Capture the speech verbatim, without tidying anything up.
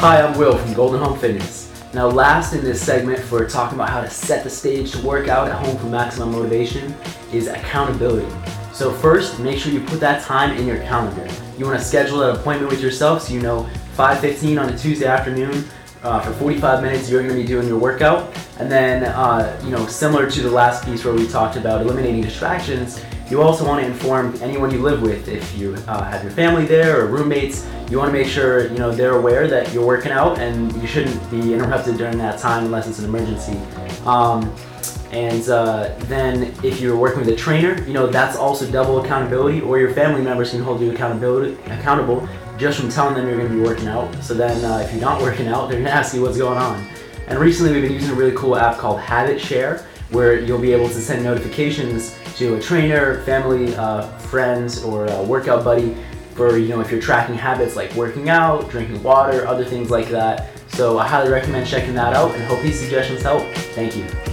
Hi, I'm Will from Golden Home Fitness. Now last in this segment for talking about how to set the stage to work out at home for maximum motivation is accountability. So first, make sure you put that time in your calendar. You want to schedule an appointment with yourself so you know five fifteen on a Tuesday afternoon uh, for forty-five minutes you're going to be doing your workout. And then, uh, you know, similar to the last piece where we talked about eliminating distractions, you also want to inform anyone you live with. If you uh, have your family there or roommates, you want to make sure you know they're aware that you're working out and you shouldn't be interrupted during that time unless it's an emergency. Um, and uh, then if you're working with a trainer, you know that's also double accountability, or your family members can hold you accountability accountable just from telling them you're going to be working out. So then uh, if you're not working out, they're going to ask you what's going on. And recently we've been using a really cool app called Habit Share, where you'll be able to send notifications to a trainer, family, uh, friends, or a workout buddy for, you know, if you're tracking habits like working out, drinking water, other things like that. So I highly recommend checking that out and hope these suggestions help. Thank you.